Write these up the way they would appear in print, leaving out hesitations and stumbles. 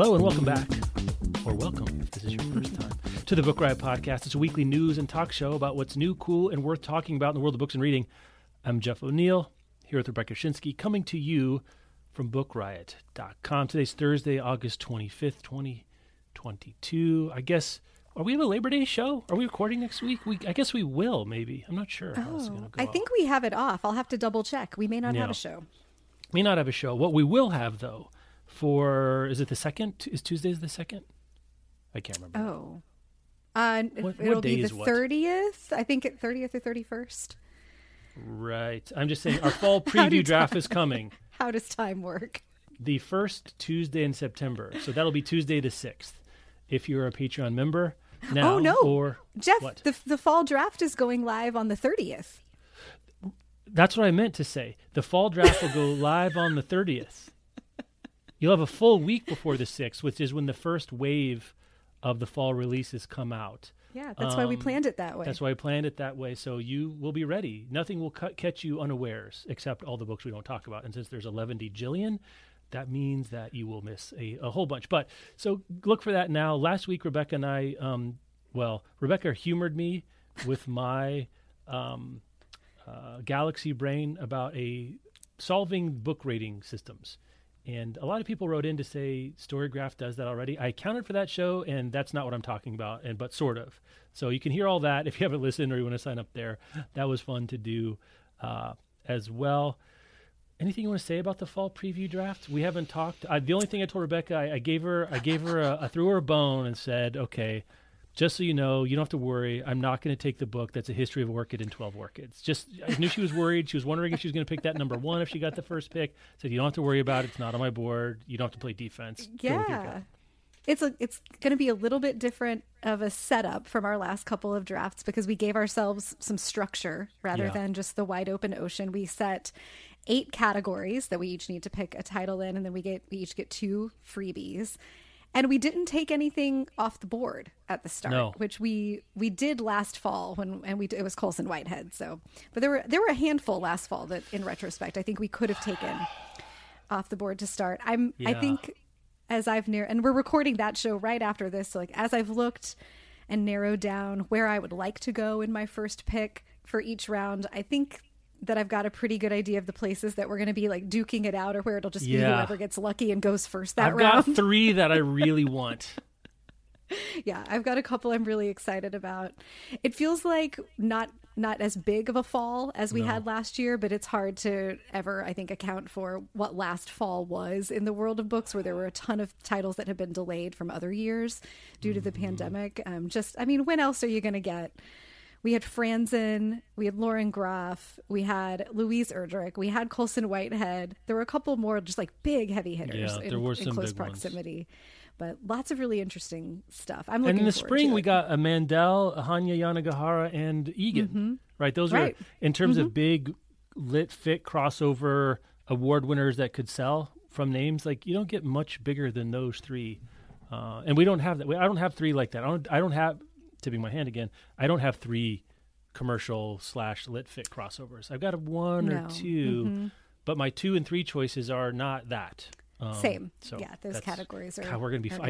Hello and welcome back, or welcome if this is your first time, to the Book Riot Podcast. It's a weekly news and talk show about what's new, cool, and worth talking about in the world of books and reading. I'm Jeff O'Neill, here with Rebecca Shinsky, coming to you from bookriot.com. Today's Thursday, August 25th, 2022. I guess, are we have a Labor Day show? Are we recording next week? I guess we will, maybe. I'm not sure how it's going to go. I think we have it off. I'll have to double check. We may not have a show. May not have a show. What we will have, though, is it the 2nd? Is Tuesday's the 2nd? I can't remember. Oh. It'll be the 30th. I think 30th or 31st. Right. I'm just saying our fall preview draft is coming. How does time work? The first Tuesday in September. So that'll be Tuesday the 6th. If you're a Patreon member now. Oh, no. Or Jeff, what? The fall draft is going live on the 30th. That's what I meant to say. The fall draft will go live on the 30th. You'll have a full week before the 6th, which is when the first wave of the fall releases come out. Yeah, that's why we planned it that way. That's why we planned it that way. So you will be ready. Nothing will catch you unawares, except all the books we don't talk about. And since there's 11 gajillion, that means that you will miss a whole bunch. But so look for that now. Last week, Rebecca and I, Rebecca humored me with my galaxy brain about solving book rating systems. And a lot of people wrote in to say StoryGraph does that already. I accounted for that show, and that's not what I'm talking about, but sort of. So you can hear all that if you haven't listened or you want to sign up there. That was fun to do as well. Anything you want to say about the fall preview draft? We haven't talked. The only thing I told Rebecca, I threw her a bone and said, okay, just so you know, you don't have to worry. I'm not going to take the book that's A History of Orchid and 12 Orchids. I knew she was worried. She was wondering if she was going to pick that number one if she got the first pick. Said, you don't have to worry about it. It's not on my board. You don't have to play defense. Yeah. It's going to be a little bit different of a setup from our last couple of drafts because we gave ourselves some structure rather than just the wide open ocean. We set 8 categories that we each need to pick a title in, and then we each get 2 freebies. And we didn't take anything off the board at the start, which we did last fall it was Colson Whitehead. So, but there were a handful last fall that, in retrospect, I think we could have taken off the board to start. I think as I've and we're recording that show right after this. So, as I've looked and narrowed down where I would like to go in my first pick for each round, I think that I've got a pretty good idea of the places that we're going to be duking it out, or where it'll just be whoever gets lucky and goes first that round. I've got 3 that I really want. Yeah, I've got a couple I'm really excited about. It feels like not as big of a fall as we had last year, but it's hard to ever, I think, account for what last fall was in the world of books, where there were a ton of titles that had been delayed from other years due to the pandemic. When else are you going to get? We had Franzen, we had Lauren Graff, we had Louise Erdrich, we had Colson Whitehead. There were a couple more just big heavy hitters in close proximity. But lots of really interesting stuff. I'm looking forward to it. And in the spring, we got a Mandel, a Hanya Yanagihara, and Egan, right? Those are, in terms of big, lit, fit, crossover award winners that could sell from names, you don't get much bigger than those 3. And we don't have that. I don't have 3 like that. I don't have... Tipping my hand again. I don't have 3 commercial/lit-fit crossovers. I've got 1 or 2, but my 2 and 3 choices are not that. Same. So yeah, those categories are. God, I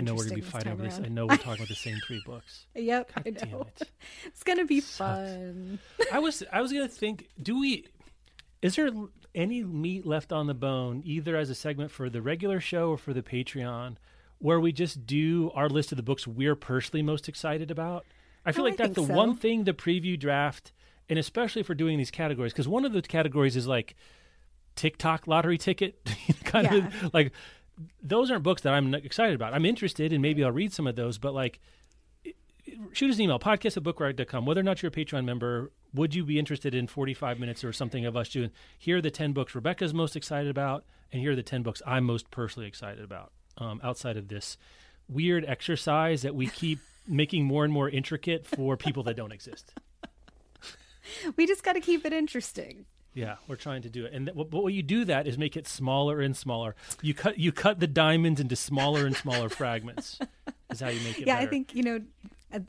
know we're going to be fighting over this. I know we're talking about the same 3 books. Yep. God, I know. It's going to be fun. I was going to think. Is there any meat left on the bone, either as a segment for the regular show or for the Patreon, where we just do our list of the books we're personally most excited about? I feel like that's the one thing the preview draft, and especially for doing these categories, because one of the categories is TikTok lottery ticket, kind of those aren't books that I'm excited about. I'm interested, and maybe I'll read some of those, but shoot us an email, podcast@bookriot.com. Whether or not you're a Patreon member, would you be interested in 45 minutes or something of us doing, here are the 10 books Rebecca's most excited about, and here are the 10 books I'm most personally excited about, outside of this weird exercise that we keep making more and more intricate for people that don't exist. We just got to keep it interesting. Yeah, we're trying to do it. And but what you do that is make it smaller and smaller. You cut the diamonds into smaller and smaller fragments is how you make it better. Yeah, I think,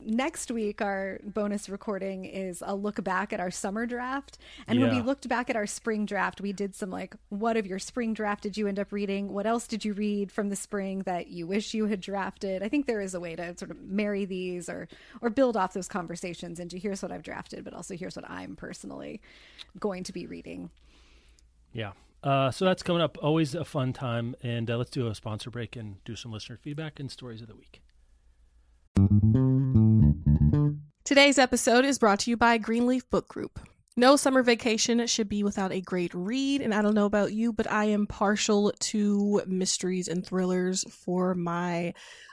Next week, our bonus recording is a look back at our summer draft. And when we looked back at our spring draft, we did some like, what of your spring draft did you end up reading? What else did you read from the spring that you wish you had drafted? I think there is a way to sort of marry these or build off those conversations into here's what I've drafted, but also here's what I'm personally going to be reading. Yeah. So that's coming up. Always a fun time. And let's do a sponsor break and do some listener feedback and stories of the week. Today's episode is brought to you by Greenleaf Book Group. No summer vacation should be without a great read, and I don't know about you, but I am partial to mysteries and thrillers for my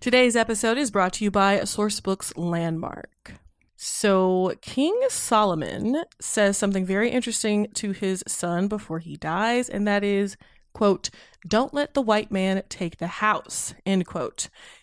Today's episode is brought to you by SourceBooks Landmark. So King Solomon says something very interesting to his son before he dies, and that is, quote, "Don't let the white man take the house," end quote.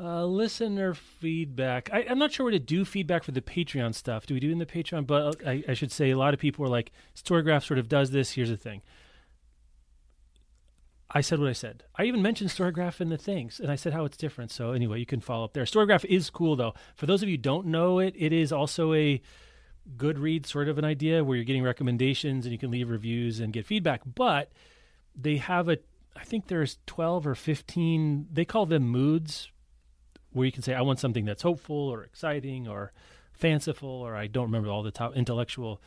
Listener feedback. I'm not sure where to do feedback for the Patreon stuff. Do we do it in the Patreon? But I should say a lot of people are like, StoryGraph sort of does this. Here's the thing. I said what I said. I even mentioned StoryGraph in the things, and I said how it's different. So anyway, you can follow up there. StoryGraph is cool, though. For those of you who don't know it, it is also a Goodreads sort of an idea where you're getting recommendations and you can leave reviews and get feedback. But they have a, I think there's 12 or 15, they call them moods, where you can say, I want something that's hopeful or exciting or fanciful, or I don't remember all the top intellectual.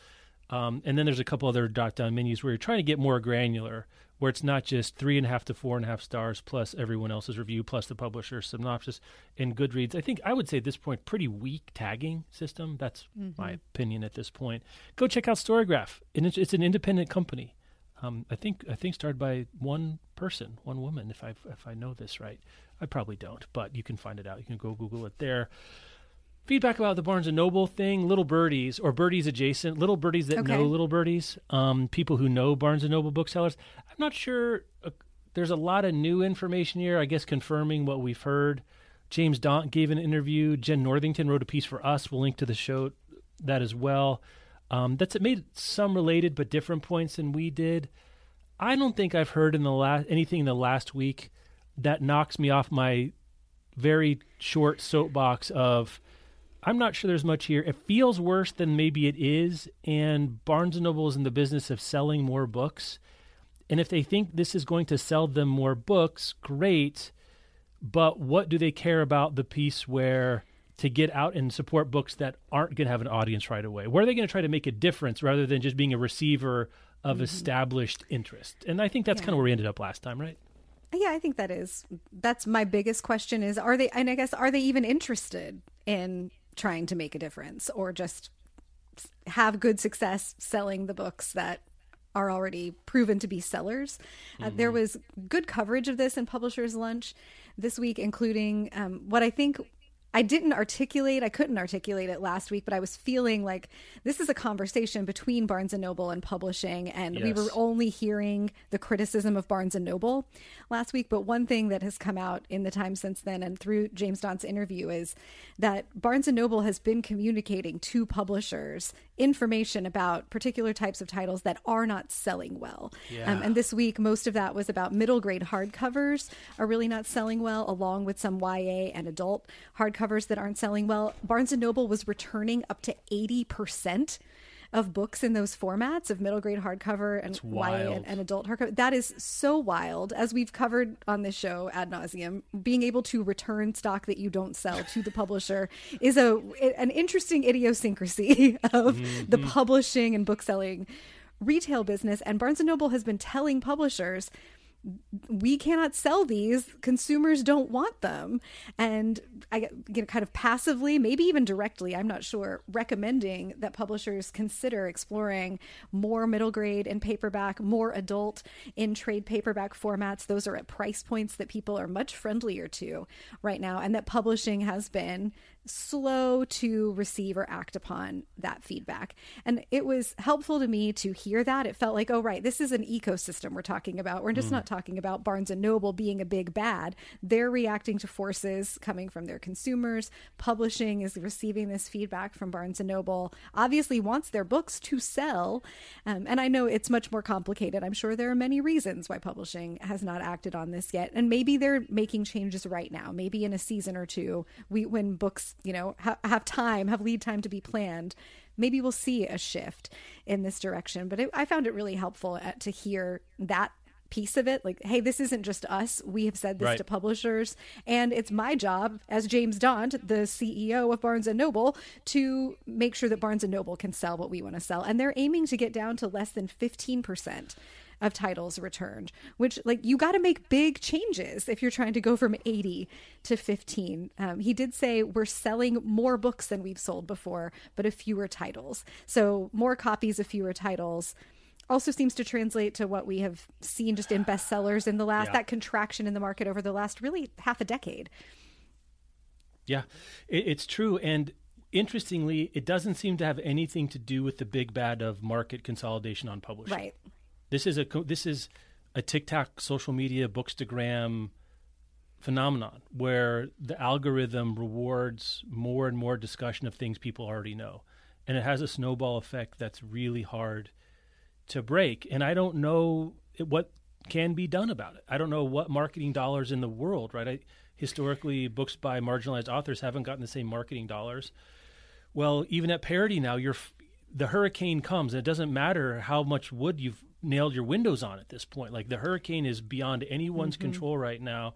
And then there's a couple other drop down menus where you're trying to get more granular, where it's not just 3.5 to 4.5 stars plus everyone else's review, plus the publisher's synopsis and Goodreads. I think I would say at this point, pretty weak tagging system. That's my opinion at this point. Go check out StoryGraph. And it's an independent company. I think started by one person, one woman, if I know this right. I probably don't, but you can find it out. You can go Google it there. Feedback about the Barnes & Noble thing, little birdies or birdies adjacent, little birdies that know little birdies, people who know Barnes & Noble booksellers. I'm not sure. There's a lot of new information here, I guess, confirming what we've heard. James Daunt gave an interview. Jen Northington wrote a piece for us. We'll link to the show that as well. It made some related but different points than we did. I don't think I've heard anything in the last week that knocks me off my very short soapbox of, I'm not sure there's much here. It feels worse than maybe it is, and Barnes & Noble is in the business of selling more books. And if they think this is going to sell them more books, great. But what do they care about the piece where to get out and support books that aren't going to have an audience right away? Where are they going to try to make a difference rather than just being a receiver of established interest? And I think that's kind of where we ended up last time, right? Yeah, I think that is. That's my biggest question is, are they even interested in trying to make a difference or just have good success selling the books that are already proven to be sellers. There was good coverage of this in Publishers Lunch this week, including what I think I didn't articulate. I couldn't articulate it last week, but I was feeling like this is a conversation between Barnes & Noble and publishing. And we were only hearing the criticism of Barnes & Noble last week. But one thing that has come out in the time since then and through James Daunt's interview is that Barnes & Noble has been communicating to publishers information about particular types of titles that are not selling well. And this week, most of that was about middle grade hardcovers are really not selling well, along with some YA and adult hardcovers that aren't selling well. Barnes & Noble was returning up to 80% of books in those formats of middle grade hardcover and YA and adult hardcover. That is so wild. As we've covered on this show ad nauseum, being able to return stock that you don't sell to the publisher is an interesting idiosyncrasy of the publishing and book selling retail business. And Barnes & Noble has been telling publishers, we cannot sell these. Consumers don't want them. And I get kind of passively, maybe even directly, I'm not sure, recommending that publishers consider exploring more middle grade in paperback, more adult in trade paperback formats. Those are at price points that people are much friendlier to right now, and that publishing has been slow to receive or act upon that feedback. And it was helpful to me to hear that. It felt like, oh, right, this is an ecosystem we're talking about. We're just not talking about Barnes & Noble being a big bad. They're reacting to forces coming from their consumers. Publishing is receiving this feedback from Barnes & Noble, obviously wants their books to sell. And I know it's much more complicated. I'm sure there are many reasons why publishing has not acted on this yet. And maybe they're making changes right now. Maybe in a season or two, when books have lead time to be planned, maybe we'll see a shift in this direction. But I found it really helpful to hear that piece of it. Like, hey, this isn't just us. We have said this to publishers, and it's my job as James Daunt, the CEO of Barnes & Noble, to make sure that Barnes & Noble can sell what we want to sell. And they're aiming to get down to less than 15% of titles returned, which, like, you got to make big changes if you're trying to go from 80 to 15. He did say we're selling more books than we've sold before, but of fewer titles. So more copies of fewer titles also seems to translate to what we have seen just in bestsellers in the last, that contraction in the market over the last really half a decade. Yeah, it's true. And interestingly, it doesn't seem to have anything to do with the big bad of market consolidation on publishing. Right. This is a TikTok, social media, Bookstagram phenomenon where the algorithm rewards more and more discussion of things people already know. And it has a snowball effect that's really hard to break. And I don't know what can be done about it. I don't know what marketing dollars in the world, right? Historically, books by marginalized authors haven't gotten the same marketing dollars. Well, even at parity now, the hurricane comes, and it doesn't matter how much wood you've nailed your windows on at this point. Like, the hurricane is beyond anyone's control right now,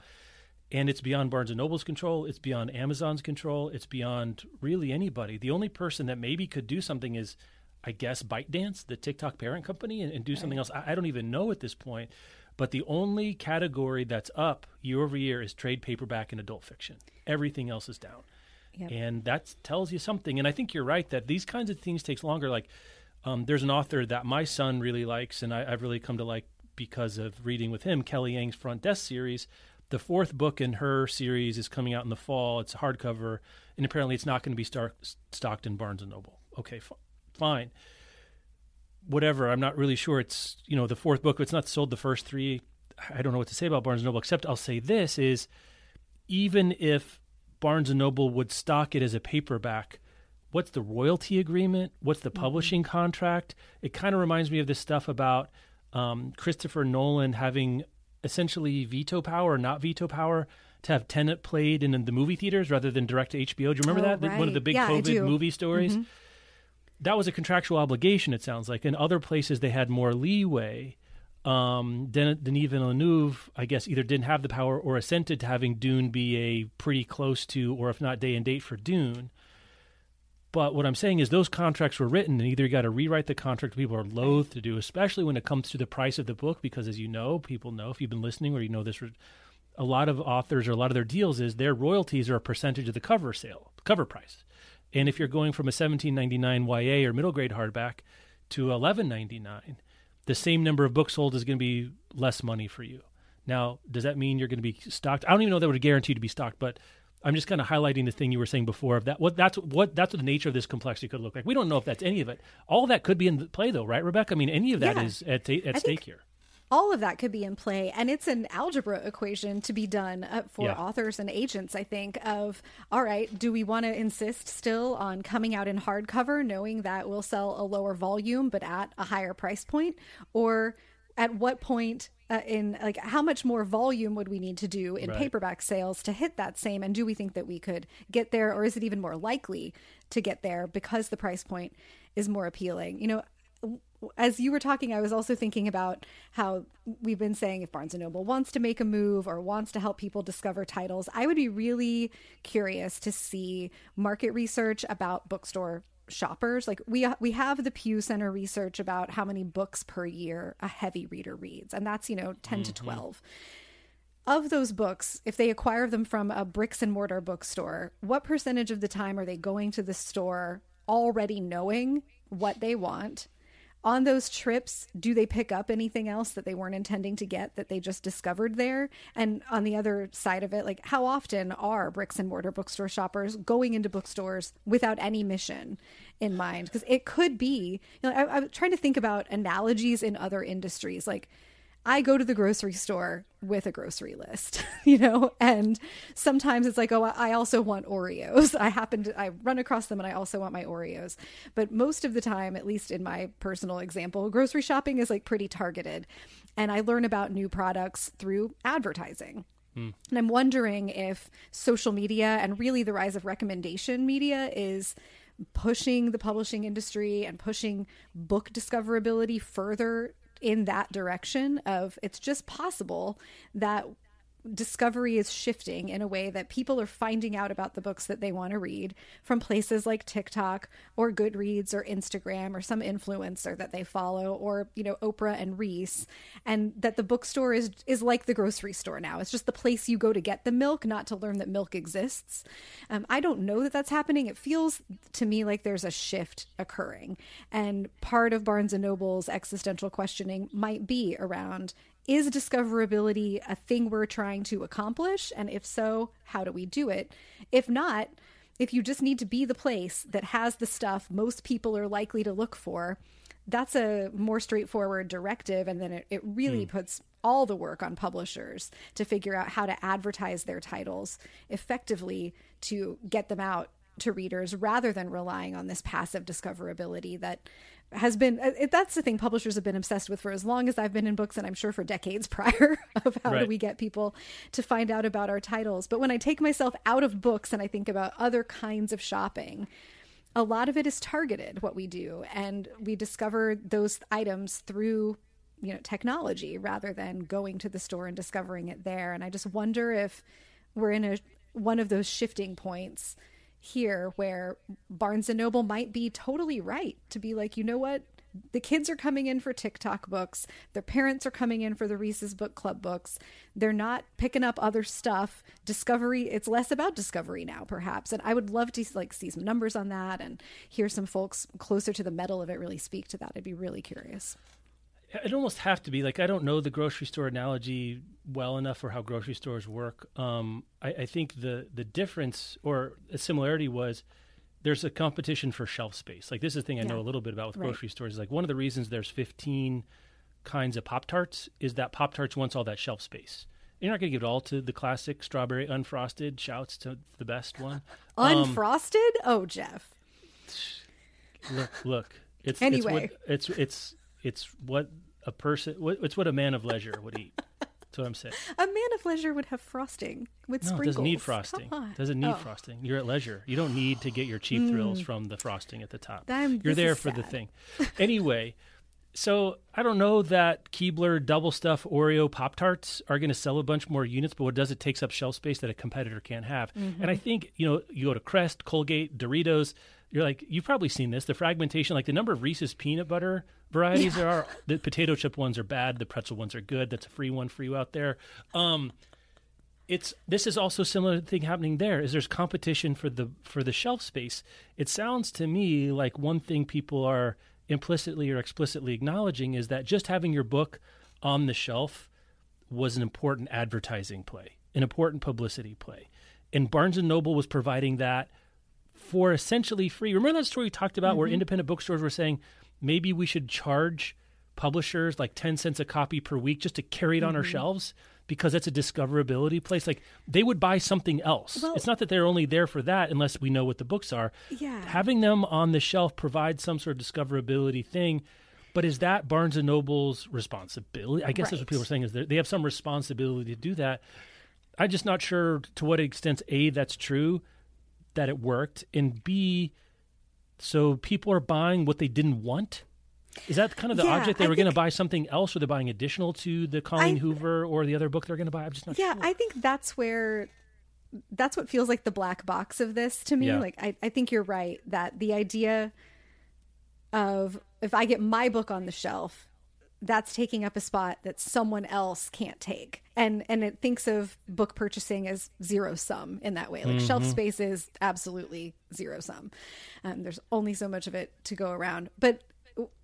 and it's beyond Barnes & Noble's control. It's beyond Amazon's control. It's beyond really anybody. The only person that maybe could do something is, I guess, ByteDance, the TikTok parent company, and do something else. I don't even know at this point. But the only category that's up year over year is trade paperback and adult fiction. Everything else is down. Yep. And that tells you something. And I think you're right that these kinds of things takes longer. Like, there's an author that my son really likes, and I've really come to like because of reading with him, Kelly Yang's Front Desk series. The fourth book in her series is coming out in the fall. It's hardcover, and apparently it's not going to be stocked in Barnes & Noble. Okay, fine. Whatever, I'm not really sure. It's, the fourth book. It's not sold the first three. I don't know what to say about Barnes & Noble, except I'll say this is, even if Barnes & Noble would stock it as a paperback, what's the royalty agreement? What's the publishing contract? It kind of reminds me of this stuff about Christopher Nolan having essentially veto power, not veto power, to have Tenet played in the movie theaters rather than direct to HBO. Do you remember that? Right. One of the big COVID movie stories. That was a contractual obligation, it sounds like. In other places, they had more leeway. Denis Villeneuve, I guess, either didn't have the power or assented to having Dune be a pretty close to, or if not day and date for Dune. But what I'm saying is those contracts were written, and either you got to rewrite the contract, people are loath to do, especially when it comes to the price of the book, because as you know, people know, if you've been listening or you know this, a lot of authors or a lot of their deals is their royalties are a percentage of the cover sale, cover price. And if you're going from a $17.99 YA or middle grade hardback to $11.99, the same number of books sold is going to be less money for you. Now, does that mean you're going to be stocked? I don't even know that would guarantee you to be stocked, but I'm just kind of highlighting the thing you were saying before of that. That's what the nature of this complexity could look like. We don't know if that's any of it. All of that could be in play, though, right, Rebecca? I mean, any of that is at stake here. All of that could be in play, and it's an algebra equation to be done for authors and agents, I think, of, all right, do we want to insist still on coming out in hardcover, knowing that we'll sell a lower volume but at a higher price point? Or at what point... how much more volume would we need to do in paperback sales to hit that same? And do we think that we could get there, or is it even more likely to get there because the price point is more appealing? You know, as you were talking, I was also thinking about how we've been saying if Barnes & Noble wants to make a move or wants to help people discover titles, I would be really curious to see market research about bookstore shoppers. Like we have the Pew Center research about how many books per year a heavy reader reads, and that's 10 to 12 of those books. If they acquire them from a bricks and mortar bookstore, what percentage of the time are they going to the store already knowing what they want? On those trips, do they pick up anything else that they weren't intending to get that they just discovered there? And on the other side of it, like how often are bricks and mortar bookstore shoppers going into bookstores without any mission in mind? Because it could be, I'm trying to think about analogies in other industries. Like I go to the grocery store with a grocery list, and sometimes it's like, oh, I also want Oreos. I run across them and I also want my Oreos. But most of the time, at least in my personal example, grocery shopping is like pretty targeted. And I learn about new products through advertising. And I'm wondering if social media and really the rise of recommendation media is pushing the publishing industry and pushing book discoverability further in that direction of it's just possible that discovery is shifting in a way that people are finding out about the books that they want to read from places like TikTok or Goodreads or Instagram or some influencer that they follow or, Oprah and Reese, and that the bookstore is like the grocery store now. It's just the place you go to get the milk, not to learn that milk exists. I don't know that that's happening. It feels to me like there's a shift occurring. And part of Barnes & Noble's existential questioning might be around, is discoverability a thing we're trying to accomplish? And if so, how do we do it? If not, if you just need to be the place that has the stuff most people are likely to look for, that's a more straightforward directive. And then it really puts all the work on publishers to figure out how to advertise their titles effectively to get them out to readers rather than relying on this passive discoverability that has been, that's the thing publishers have been obsessed with for as long as I've been in books, and I'm sure for decades prior, of how do we get people to find out about our titles. But when I take myself out of books and I think about other kinds of shopping, a lot of it is targeted, what we do, and we discover those items through technology rather than going to the store and discovering it there. And I just wonder if we're in one of those shifting points here where Barnes & Noble might be totally right to be like, you know what? The kids are coming in for TikTok books. Their parents are coming in for the Reese's Book Club books. They're not picking up other stuff. Discovery, it's less about discovery now, perhaps. And I would love to see some numbers on that and hear some folks closer to the metal of it really speak to that. I'd be really curious. It'd almost have to be like, I don't know the grocery store analogy well enough for how grocery stores work. I think the difference or a similarity was there's a competition for shelf space. Like this is the thing I know a little bit about with grocery stores. Like one of the reasons there's 15 kinds of Pop-Tarts is that Pop-Tarts wants all that shelf space. You're not going to give it all to the classic strawberry unfrosted. Shouts to the best one. Unfrosted? Oh, Jeff. Look. It's what a man of leisure would eat. That's what I'm saying. A man of leisure would have frosting with sprinkles. Doesn't need frosting. Doesn't need frosting. You're at leisure. You don't need to get your cheap thrills from the frosting at the top. You're there for the thing. Anyway, so I don't know that Keebler double stuff Oreo Pop-Tarts are going to sell a bunch more units, but what it does, it takes up shelf space that a competitor can't have. Mm-hmm. And I think, you go to Crest, Colgate, Doritos. You're like, you've probably seen this, the fragmentation, like the number of Reese's peanut butter varieties there are. The potato chip ones are bad. The pretzel ones are good. That's a free one for you out there. This is also a similar thing happening there, is there's competition for the shelf space. It sounds to me like one thing people are implicitly or explicitly acknowledging is that just having your book on the shelf was an important advertising play, an important publicity play. And Barnes & Noble was providing that for essentially free. Remember that story we talked about where independent bookstores were saying, maybe we should charge publishers like 10 cents a copy per week just to carry it on our shelves because that's a discoverability place. Like they would buy something else. Well, it's not that they're only there for that unless we know what the books are. Yeah. Having them on the shelf provides some sort of discoverability thing. But is that Barnes & Noble's responsibility? I guess that's what people are saying is they have some responsibility to do that. I'm just not sure to what extent, A, that's true, that it worked, and B, so people are buying what they didn't want? Is that kind of the object? They were going to buy something else, or they're buying additional to the Colleen Hoover or the other book they're going to buy? I'm just not sure. Yeah, I think that's where... That's what feels like the black box of this to me. Yeah. Like, I think you're right that the idea of... If I get my book on the shelf, that's taking up a spot that someone else can't take. And it thinks of book purchasing as zero sum in that way. Like shelf space is absolutely zero sum. There's only so much of it to go around. But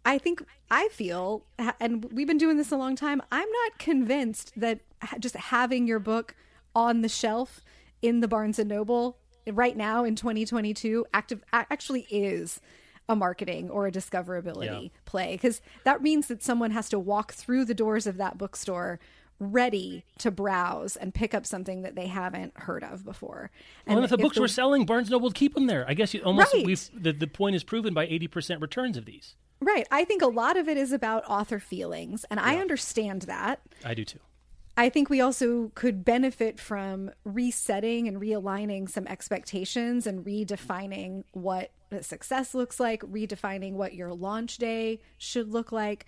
I think I feel, and we've been doing this a long time, I'm not convinced that just having your book on the shelf in the Barnes & Noble right now in 2022 actually is a marketing or a discoverability play, because that means that someone has to walk through the doors of that bookstore ready to browse and pick up something that they haven't heard of before. And well, if the books were selling, Barnes & Noble would keep them there. I guess you almost the point is proven by 80% returns of these. Right. I think a lot of it is about author feelings, and I understand that. I do too. I think we also could benefit from resetting and realigning some expectations and redefining what success looks like, redefining what your launch day should look like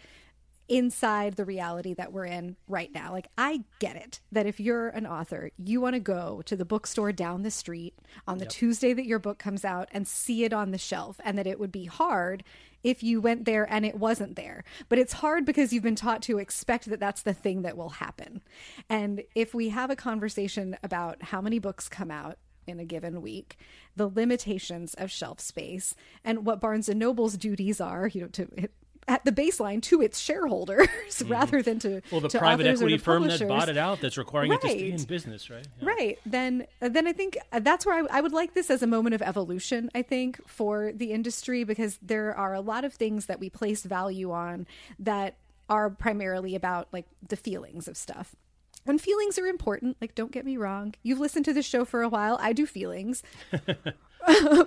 inside the reality that we're in right now. Like, I get it that if you're an author, you want to go to the bookstore down the street on the Tuesday that your book comes out and see it on the shelf, and that it would be hard if you went there and it wasn't there. But it's hard because you've been taught to expect that that's the thing that will happen. And if we have a conversation about how many books come out in a given week, the limitations of shelf space, and what Barnes & Noble's duties are, you know, to at the baseline to its shareholders rather than to the private equity firm that bought it out that's requiring it to stay in business, right? Yeah. Right. Then I think that's where I would like this as a moment of evolution, I think, for the industry, because there are a lot of things that we place value on that are primarily about like the feelings of stuff. And feelings are important. Like, don't get me wrong. You've listened to this show for a while. I do feelings.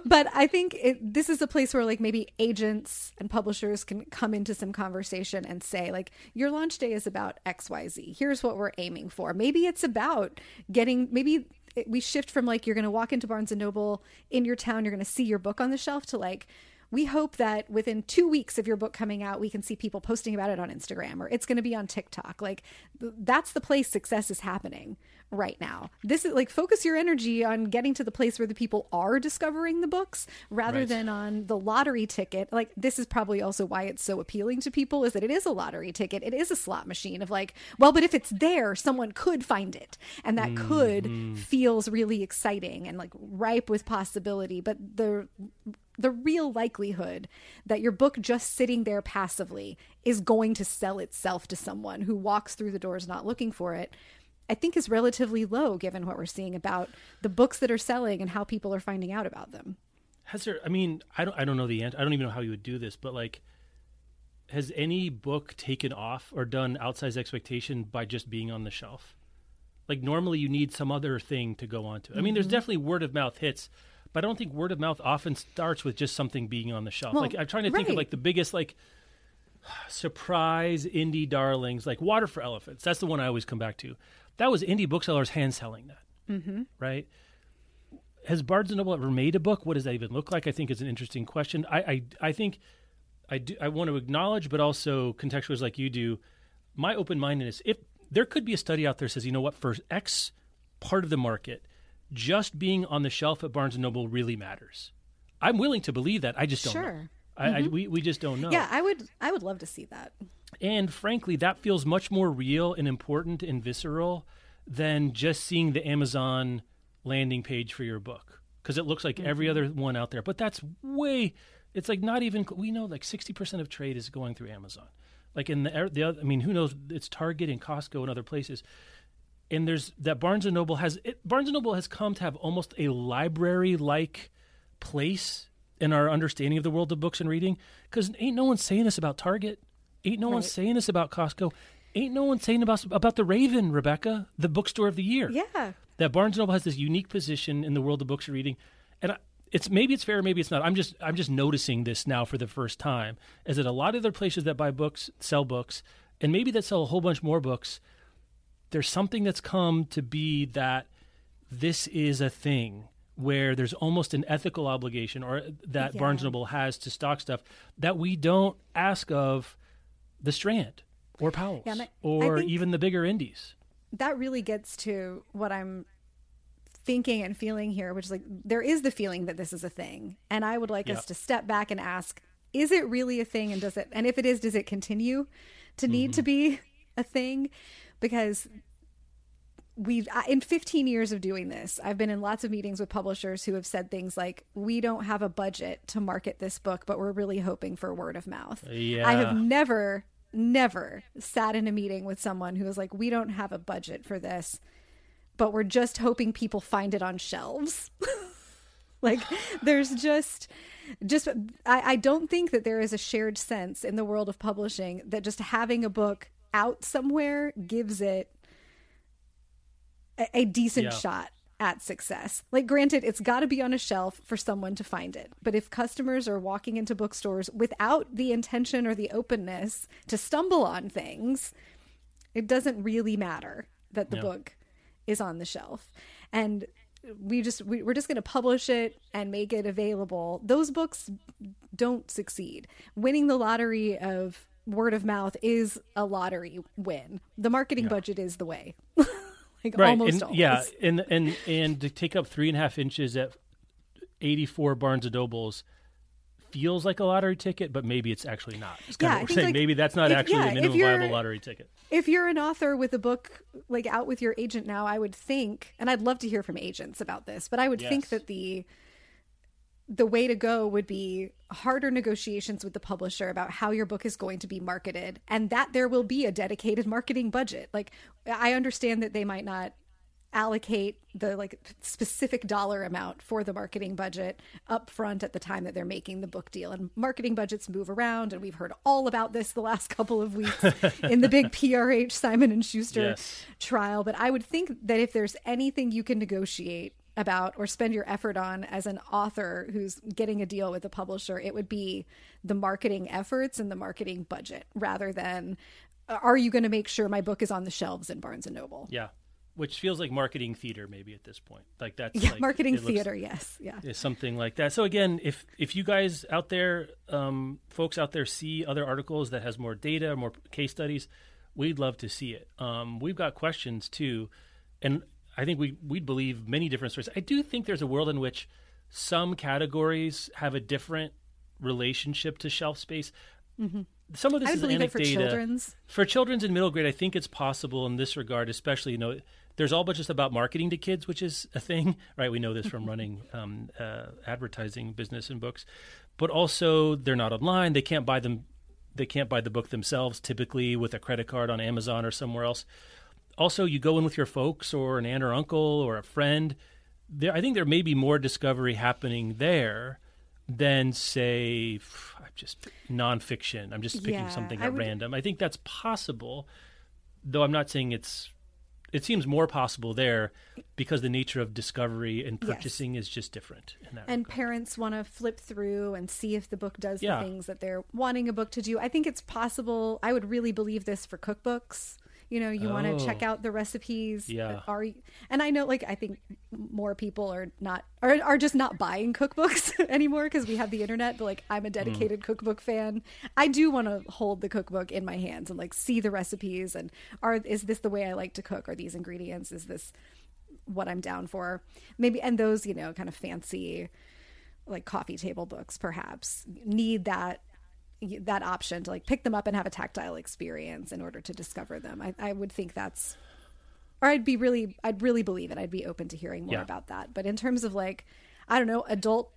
But I think this is a place where like maybe agents and publishers can come into some conversation and say, like, your launch day is about XYZ. Here's what we're aiming for. Maybe it's about we shift from like, you're going to walk into Barnes & Noble in your town, you're going to see your book on the shelf, to like, we hope that within 2 weeks of your book coming out, we can see people posting about it on Instagram, or it's going to be on TikTok. Like, that's the place success is happening right now. This is like, focus your energy on getting to the place where the people are discovering the books rather than on the lottery ticket. Like, this is probably also why it's so appealing to people, is that it is a lottery ticket. It is a slot machine of like, well, but if it's there, someone could find it. And that could feels really exciting and like ripe with possibility. But the real likelihood that your book just sitting there passively is going to sell itself to someone who walks through the doors not looking for it, I think is relatively low, given what we're seeing about the books that are selling and how people are finding out about them. Has there, I mean, I don't know the answer. I don't even know how you would do this, but like, has any book taken off or done outsized expectation by just being on the shelf? Like, normally you need some other thing to go on to. I mean, there's definitely word of mouth hits, but I don't think word of mouth often starts with just something being on the shelf. Well, like, I'm trying to think of like the biggest like surprise indie darlings, like Water for Elephants. That's the one I always come back to. That was indie booksellers hand selling that, right? Has Barnes & Noble ever made a book? What does that even look like? I think is an interesting question. I think I want to acknowledge, but also contextualize like you do, my open-mindedness. If there could be a study out there that says, you know what, for X part of the market, just being on the shelf at Barnes & Noble really matters. I'm willing to believe that. I just don't know. We just don't know. Yeah, I would love to see that. And frankly, that feels much more real and important and visceral than just seeing the Amazon landing page for your book, because it looks like every other one out there. But that's way It's like not even, we know like 60% of trade is going through Amazon. Like in the other, I mean, who knows? It's Target and Costco and other places. And there's that Barnes and Noble has come to have almost a library-like place in our understanding of the world of books and reading, because ain't no one saying this about Target. Ain't no one saying this about Costco. Ain't no one saying about the Raven, Rebecca, the bookstore of the year. Yeah. That Barnes and Noble has this unique position in the world of books and reading. And it's maybe it's fair, maybe it's not. I'm just noticing this now for the first time, is that a lot of other places that buy books, sell books, and maybe that sell a whole bunch more books, there's something that's come to be that this is a thing where there's almost an ethical obligation or that Barnes & Noble has to stock stuff that we don't ask of the Strand or Powell's or even the bigger indies. That really gets to what I'm thinking and feeling here, which is like there is the feeling that this is a thing. And I would like us to step back and ask, is it really a thing? And if it is, does it continue to need to be a thing? Because we've, in 15 years of doing this, I've been in lots of meetings with publishers who have said things like, we don't have a budget to market this book, but we're really hoping for word of mouth. Yeah. I have never sat in a meeting with someone who was like, we don't have a budget for this, but we're just hoping people find it on shelves. Like there's just I don't think that there is a shared sense in the world of publishing that just having a book out somewhere gives it a decent shot at success. Like, granted, it's got to be on a shelf for someone to find it. But if customers are walking into bookstores without the intention or the openness to stumble on things, it doesn't really matter that the book is on the shelf. And we're just going to publish it and make it available. Those books don't succeed. Winning the lottery of word of mouth is a lottery win. The marketing budget is the way. Like right. Almost always. Yeah, and to take up 3.5 inches at 84 Barnes & Nobles feels like a lottery ticket, but maybe it's actually not. It's kind of what we're saying. Like, maybe that's not actually a minimum viable lottery ticket. If you're an author with a book like out with your agent now, I would think, and I'd love to hear from agents about this, but I would think that the way to go would be harder negotiations with the publisher about how your book is going to be marketed and that there will be a dedicated marketing budget. Like, I understand that they might not allocate the like specific dollar amount for the marketing budget up front at the time that they're making the book deal, and marketing budgets move around, and we've heard all about this the last couple of weeks in the big PRH Simon & Schuster trial. But I would think that if there's anything you can negotiate about or spend your effort on as an author who's getting a deal with a publisher, it would be the marketing efforts and the marketing budget rather than, are you going to make sure my book is on the shelves in Barnes and Noble? Yeah. Which feels like marketing theater maybe at this point. Like that's marketing theater. Yes. Yeah. It's something like that. So again, if you guys out there, folks out there see other articles that has more data, more case studies, we'd love to see it. We've got questions too. And I think we'd believe many different stories. I do think there's a world in which some categories have a different relationship to shelf space. Mm-hmm. Some of this is anecdotal. For children's in middle grade, I think it's possible in this regard, especially, you know, there's all but just about marketing to kids, which is a thing, right? We know this from running advertising business and books, but also they're not online. They can't buy them. They can't buy the book themselves, typically with a credit card on Amazon or somewhere else. Also, you go in with your folks or an aunt or uncle or a friend. I think there may be more discovery happening there than, say, nonfiction. I'm just picking something at random. I think that's possible, though I'm not saying it seems more possible there because the nature of discovery and purchasing is just different. In that regard. Parents want to flip through and see if the book does the things that they're wanting a book to do. I think it's possible. I would really believe this for cookbooks. You know, you want to check out the recipes. Yeah. And I know, like, I think more people are just not buying cookbooks anymore because we have the internet. But like, I'm a dedicated cookbook fan. I do want to hold the cookbook in my hands and like see the recipes and is this the way I like to cook? Are these ingredients? Is this what I'm down for? Maybe. And those, you know, kind of fancy like coffee table books perhaps need that option to like pick them up and have a tactile experience in order to discover them. I would think that's, or I'd really believe it. I'd be open to hearing more about that. But in terms of like, I don't know, adult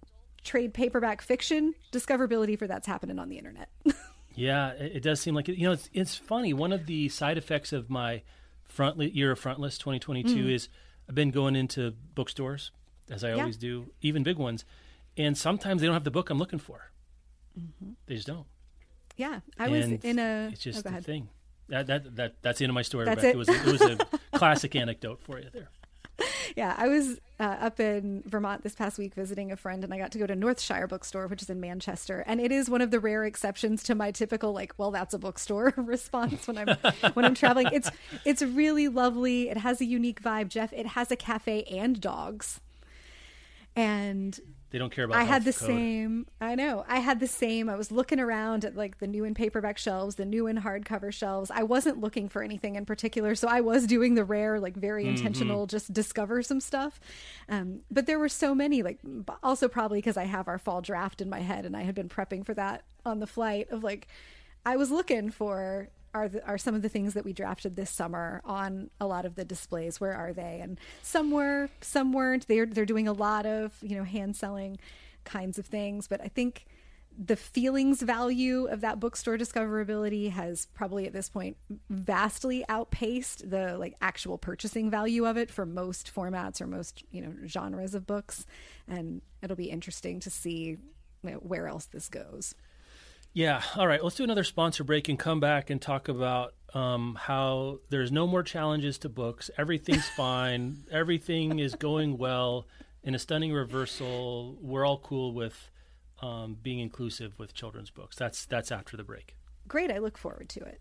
trade paperback fiction, discoverability for that's happening on the internet. Yeah, it does seem like it. You know, it's funny. One of the side effects of my year of Frontlist 2022 is I've been going into bookstores, as I always do, even big ones, and sometimes they don't have the book I'm looking for. Mm-hmm. They just don't. Yeah, It's just the thing. That's the end of my story, Rebecca. It was a classic anecdote for you there. Yeah, I was up in Vermont this past week visiting a friend, and I got to go to Northshire Bookstore, which is in Manchester. And it is one of the rare exceptions to my typical, like, well, that's a bookstore response when I'm traveling. It's really lovely. It has a unique vibe, Jeff. It has a cafe and dogs. And they don't care about I had the same. I was looking around at like the new and paperback shelves, the new and hardcover shelves. I wasn't looking for anything in particular. So I was doing the rare, like very intentional, just discover some stuff. But there were so many, like also probably because I have our fall draft in my head and I had been prepping for that on the flight of like, I was looking for are some of the things that we drafted this summer on a lot of the displays. Where are they? And some were, some weren't. They're doing a lot of, you know, hand selling kinds of things. But I think the feelings value of that bookstore discoverability has probably at this point vastly outpaced the like actual purchasing value of it for most formats or most, you know, genres of books. And it'll be interesting to see, you know, where else this goes. Yeah. All right. Let's do another sponsor break and come back and talk about how there's no more challenges to books. Everything's fine. Everything is going well. In a stunning reversal, we're all cool with being inclusive with children's books. That's after the break. Great. I look forward to it.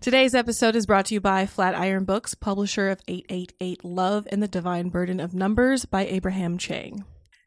Today's episode is brought to you by Flatiron Books, publisher of 888-LOVE and The Divine Burden of Numbers by Abraham Chang.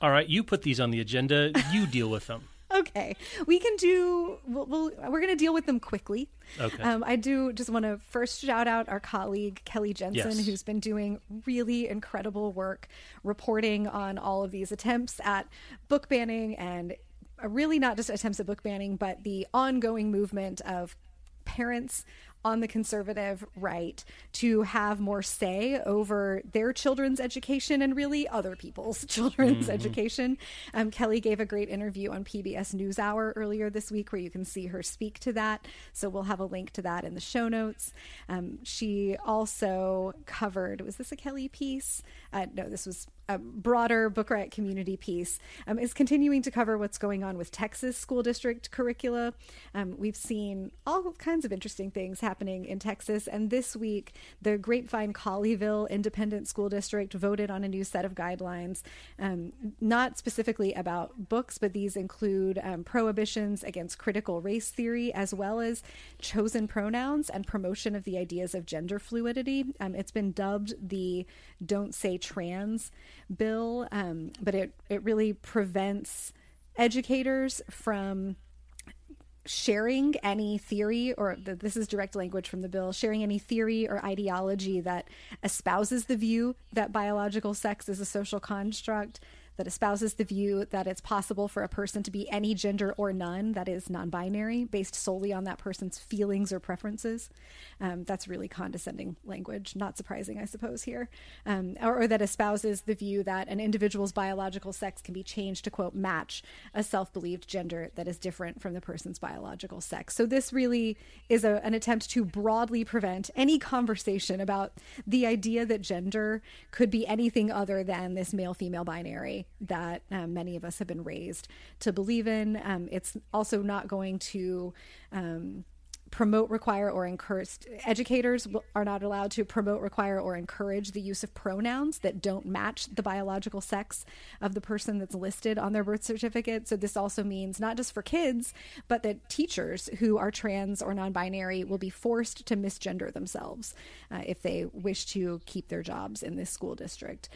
All right, you put these on the agenda. You deal with them. Okay. We're going to deal with them quickly. Okay. I do just want to first shout out our colleague, Kelly Jensen, who's been doing really incredible work reporting on all of these attempts at book banning, and really not just attempts at book banning, but the ongoing movement of parents on the conservative right to have more say over their children's education and really other people's children's education. Kelly gave a great interview on PBS NewsHour earlier this week where you can see her speak to that. So we'll have a link to that in the show notes. She also covered, was this a Kelly piece? No, this was a broader Book Riot community piece, is continuing to cover what's going on with Texas school district curricula. We've seen all kinds of interesting things happening in Texas. And this week, the Grapevine-Colleyville Independent School District voted on a new set of guidelines, not specifically about books, but these include prohibitions against critical race theory, as well as chosen pronouns and promotion of the ideas of gender fluidity. It's been dubbed the Don't Say Trans bill, but it really prevents educators from sharing any theory, or this is direct language from the bill, sharing any theory or ideology that espouses the view that biological sex is a social construct, that espouses the view that it's possible for a person to be any gender or none, that is non-binary, based solely on that person's feelings or preferences. That's really condescending language, not surprising, I suppose, here. Or that espouses the view that an individual's biological sex can be changed to, quote, match a self-believed gender that is different from the person's biological sex. So this really is an attempt to broadly prevent any conversation about the idea that gender could be anything other than this male-female binary that many of us have been raised to believe in. It's also not going to promote, require, or encourage. Educators are not allowed to promote, require, or encourage the use of pronouns that don't match the biological sex of the person that's listed on their birth certificate. So this also means not just for kids, but that teachers who are trans or non-binary will be forced to misgender themselves if they wish to keep their jobs in this school district.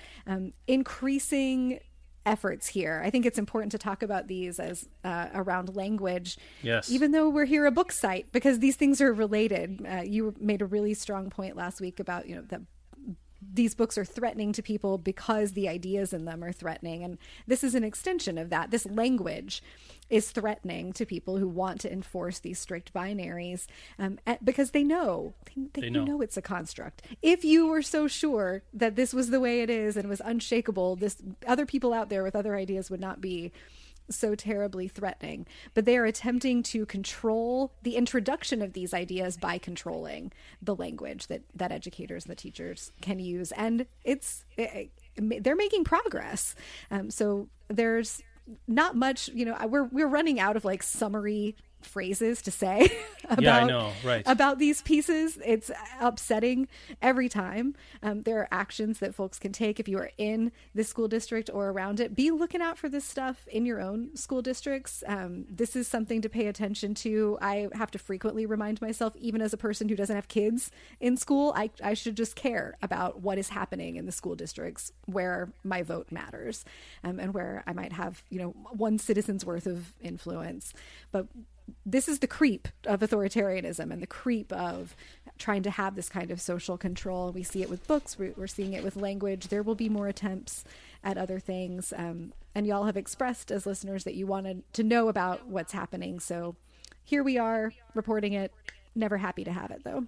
Increasing efforts here. I think it's important to talk about these as around language, yes, even though we're here a book site, because these things are related. You made a really strong point last week about, you know, that these books are threatening to people because the ideas in them are threatening. And this is an extension of that. This language is threatening to people who want to enforce these strict binaries because they know it's a construct. If you were so sure that this was the way it is and was unshakable, other people out there with other ideas would not be so terribly threatening. But they are attempting to control the introduction of these ideas by controlling the language that educators and the teachers can use. And they're making progress. So there's not much, you know, we're running out of like summary phrases to say about, yeah, I know, right, about these pieces. It's upsetting every time. There are actions that folks can take if you are in the school district or around it. Be looking out for this stuff in your own school districts. This is something to pay attention to. I have to frequently remind myself, even as a person who doesn't have kids in school, I should just care about what is happening in the school districts where my vote matters, and where I might have, you know, one citizen's worth of influence. But this is the creep of authoritarianism and the creep of trying to have this kind of social control. We see it with books. We're seeing it with language. There will be more attempts at other things. And y'all have expressed as listeners that you wanted to know about what's happening. So here we are reporting it. Never happy to have it, though.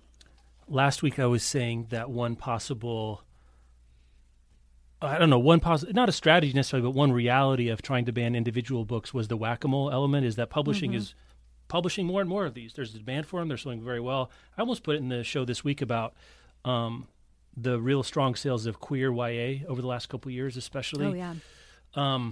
Last week, I was saying that not a strategy necessarily, but one reality of trying to ban individual books was the whack-a-mole element, is that publishing is publishing more and more of these. There's a demand for them. They're selling very well. I almost put it in the show this week about the real strong sales of queer YA over the last couple of years, especially. Oh, yeah.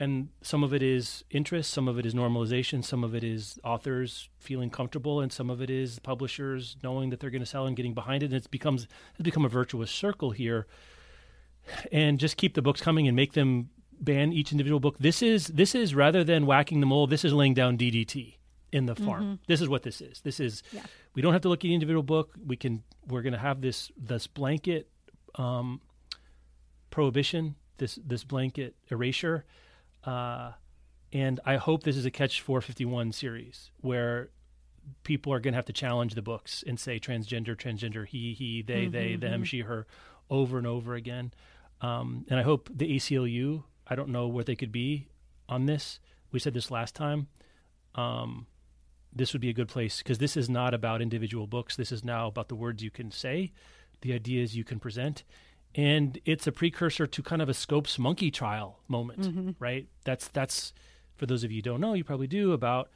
And some of it is interest. Some of it is normalization. Some of it is authors feeling comfortable. And some of it is publishers knowing that they're going to sell and getting behind it. And it's become a virtuous circle here. And just keep the books coming and make them ban each individual book. This is rather than whacking the mole, this is laying down DDT in the farm. Mm-hmm. This is what this is. This is, yeah, we don't have to look at the individual book. We're going to have this blanket prohibition, this blanket erasure. And I hope this is a Catch 451 series where people are going to have to challenge the books and say transgender, he, they, them, she, her, over and over again. And I hope the ACLU, I don't know where they could be on this. We said this last time. This would be a good place, because this is not about individual books. This is now about the words you can say, the ideas you can present. And it's a precursor to kind of a Scopes monkey trial moment, right? That's for those of you who don't know, you probably do, about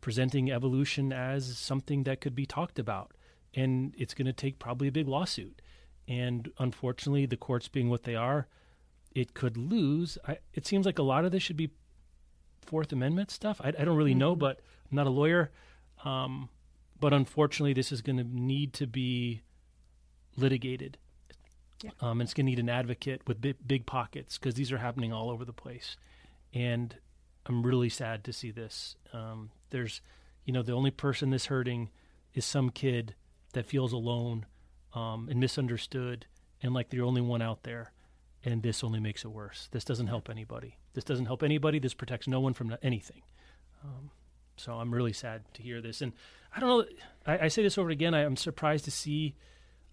presenting evolution as something that could be talked about. And it's going to take probably a big lawsuit. And unfortunately, the courts being what they are, it could lose. It seems like a lot of this should be Fourth Amendment stuff. I don't really know, but I'm not a lawyer. But unfortunately, this is going to need to be litigated. Yeah. And it's going to need an advocate with big pockets, because these are happening all over the place. And I'm really sad to see this. There's, you know, the only person this hurting is some kid that feels alone and misunderstood, and like they're the only one out there, and this only makes it worse. This doesn't help anybody. This protects no one from anything. So I'm really sad to hear this, and I don't know. I say this over again. I'm surprised to see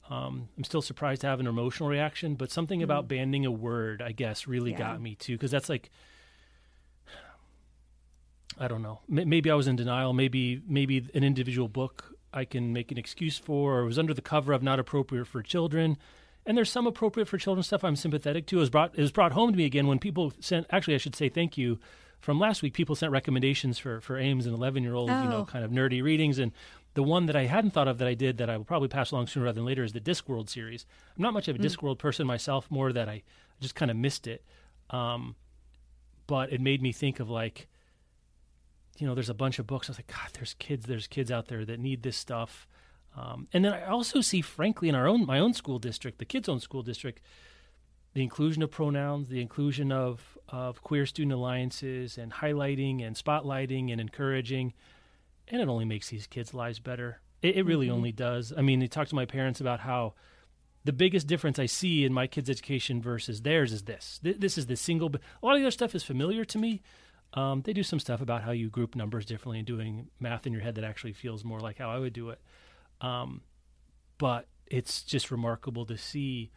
I'm still surprised to have an emotional reaction, but something about banning a word, I guess, really got me too, because that's like, I don't know. Maybe I was in denial. Maybe an individual book I can make an excuse for, or it was under the cover of not appropriate for children. And there's some appropriate for children stuff I'm sympathetic to. It was brought home to me again when people sent, actually I should say thank you, from last week, people sent recommendations for Ames and 11-year-old, kind of nerdy readings. And the one that I hadn't thought of that I did that I will probably pass along sooner rather than later is the Discworld series. I'm not much of a Discworld person myself, more that I just kind of missed it. But it made me think of like, there's a bunch of books. I was like, God, there's kids out there that need this stuff. And then I also see, frankly, in my own school district, the kids' own school district, the inclusion of pronouns, the inclusion of queer student alliances and highlighting and spotlighting and encouraging. And it only makes these kids' lives better. It really only does. I mean, I talked to my parents about how the biggest difference I see in my kids' education versus theirs is this. This is the single. A lot of the other stuff is familiar to me. They do some stuff about how you group numbers differently and doing math in your head that actually feels more like how I would do it. But it's just remarkable to see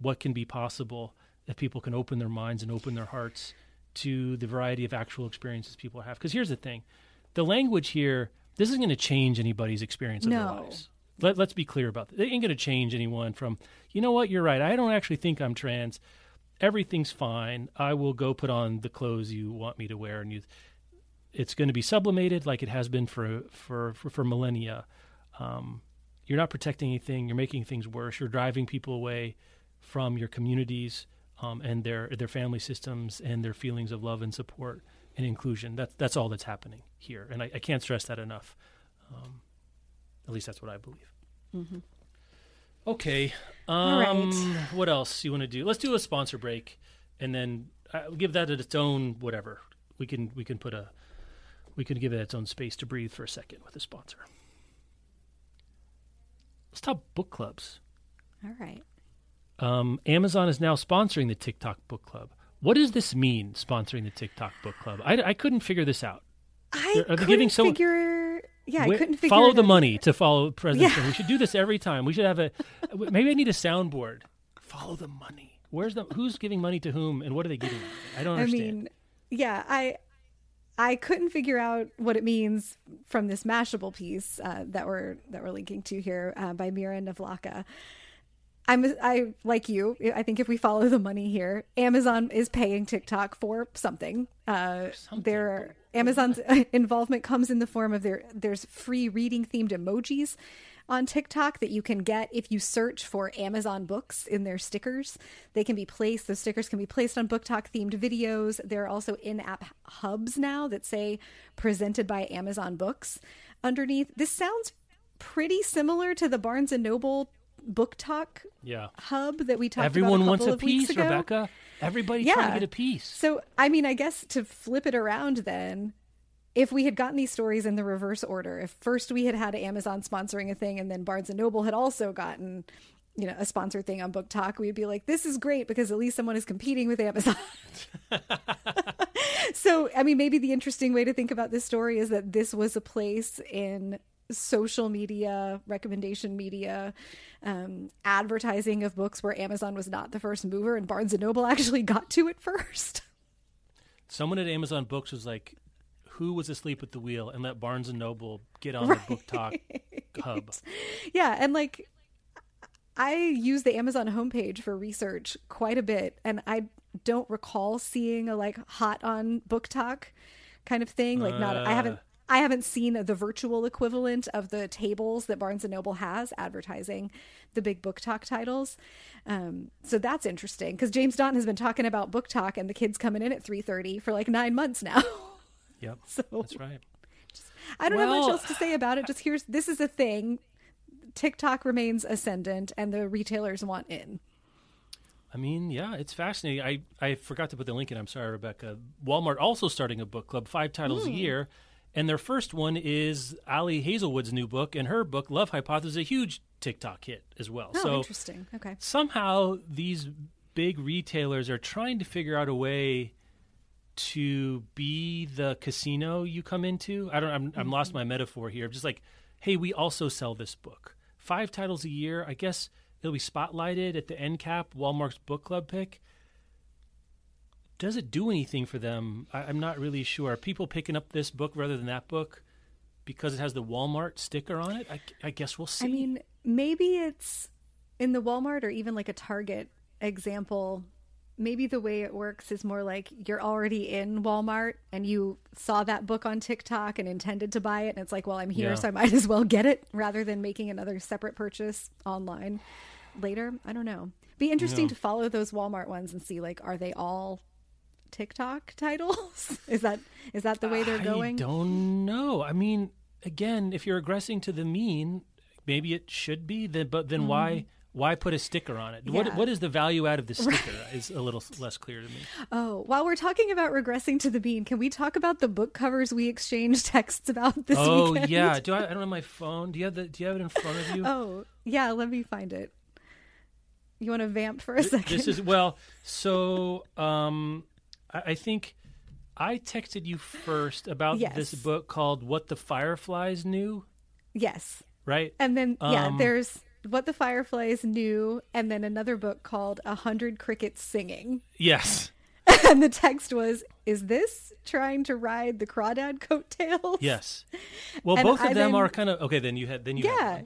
what can be possible if people can open their minds and open their hearts to the variety of actual experiences people have. Because here's the thing. The language here, this isn't going to change anybody's experience of their lives. Let's be clear about that. It ain't going to change anyone from, you know what, you're right. I don't actually think I'm trans. Everything's fine. I will go put on the clothes you want me to wear. And it's going to be sublimated like it has been for millennia. You're not protecting anything. You're making things worse. You're driving people away from your communities and their family systems and their feelings of love and support and inclusion. That's all that's happening here. And I can't stress that enough. At least that's what I believe. Mm-hmm. Okay. All right. What else you want to do? Let's do a sponsor break and then give that its own whatever. We can give it its own space to breathe for a second with a sponsor. Let's talk book clubs. All right. Amazon is now sponsoring the TikTok book club. What does this mean, sponsoring the TikTok book club? I couldn't figure this out. I couldn't figure it out. Follow the money to follow President Trump. We should do this every time. We should have maybe I need a soundboard. Follow the money. Who's giving money to whom and what are they giving? I don't understand. I mean, yeah, I couldn't figure out what it means from this Mashable piece that we're linking to here by Mira Navlaka. I like you. I think if we follow the money here, Amazon is paying TikTok for something. Amazon's involvement comes in the form of there's free reading themed emojis on TikTok that you can get if you search for Amazon books in their stickers. They can be placed. Those stickers can be placed on BookTok themed videos. There are also in-app hubs now that say presented by Amazon Books underneath. This sounds pretty similar to the Barnes & Noble Book Talk hub that we talked about a couple of weeks ago. Everyone wants a piece, Rebecca. Everybody's trying to get a piece. So, I mean, I guess to flip it around then, if we had gotten these stories in the reverse order, if first we had Amazon sponsoring a thing and then Barnes & Noble had also gotten, a sponsored thing on Book Talk, we'd be like, this is great because at least someone is competing with Amazon. So, I mean, maybe the interesting way to think about this story is that this was a place in social media, recommendation media, advertising of books where Amazon was not the first mover and Barnes & Noble actually got to it first. Someone at Amazon Books was like, who was asleep at the wheel and let Barnes & Noble get on the Book Talk hub? Yeah, and like I use the Amazon homepage for research quite a bit and I don't recall seeing a like hot on Book Talk kind of thing. Like I haven't seen the virtual equivalent of the tables that Barnes & Noble has advertising the big Book Talk titles. So that's interesting because James Daunt has been talking about Book Talk and the kids coming in at 3:30 for like 9 months now. Yep, so, that's right. I don't have much else to say about it. Just this is a thing. TikTok remains ascendant and the retailers want in. I mean, yeah, it's fascinating. I forgot to put the link in. I'm sorry, Rebecca. Walmart also starting a book club, 5 titles a year. And their first one is Allie Hazelwood's new book, and her book, Love Hypothesis, a huge TikTok hit as well. Oh, so interesting. Okay. Somehow these big retailers are trying to figure out a way to be the casino you come into. I'm lost my metaphor here. I'm just like, hey, we also sell this book 5 titles a year. I guess it'll be spotlighted at the NCAP, Walmart's book club pick. Does it do anything for them? I'm not really sure. Are people picking up this book rather than that book because it has the Walmart sticker on it? I guess we'll see. I mean, maybe it's in the Walmart or even like a Target example. Maybe the way it works is more like you're already in Walmart and you saw that book on TikTok and intended to buy it. And it's like, well, I'm here, so I might as well get it rather than making another separate purchase online later. I don't know. Be interesting to follow those Walmart ones and see, like, are they all TikTok titles? Is that the way they're going? I don't know. I mean, again, if you're aggressing to the mean, maybe it should be, but then why put a sticker on it? Yeah. What is the value out of the sticker is a little less clear to me. Oh, while we're talking about regressing to the mean, can we talk about the book covers we exchanged texts about this weekend? Oh, yeah. I don't have my phone. Do you have it in front of you? Oh, yeah. Let me find it. You want to vamp for a second? This is, I think I texted you first about this book called What the Fireflies Knew. Yes. Right? And then, there's What the Fireflies Knew, and then another book called 100 Crickets Singing. Yes. And the text was, is this trying to ride the crawdad coattails? Yes. Well, and both of them are kind of, okay, then you have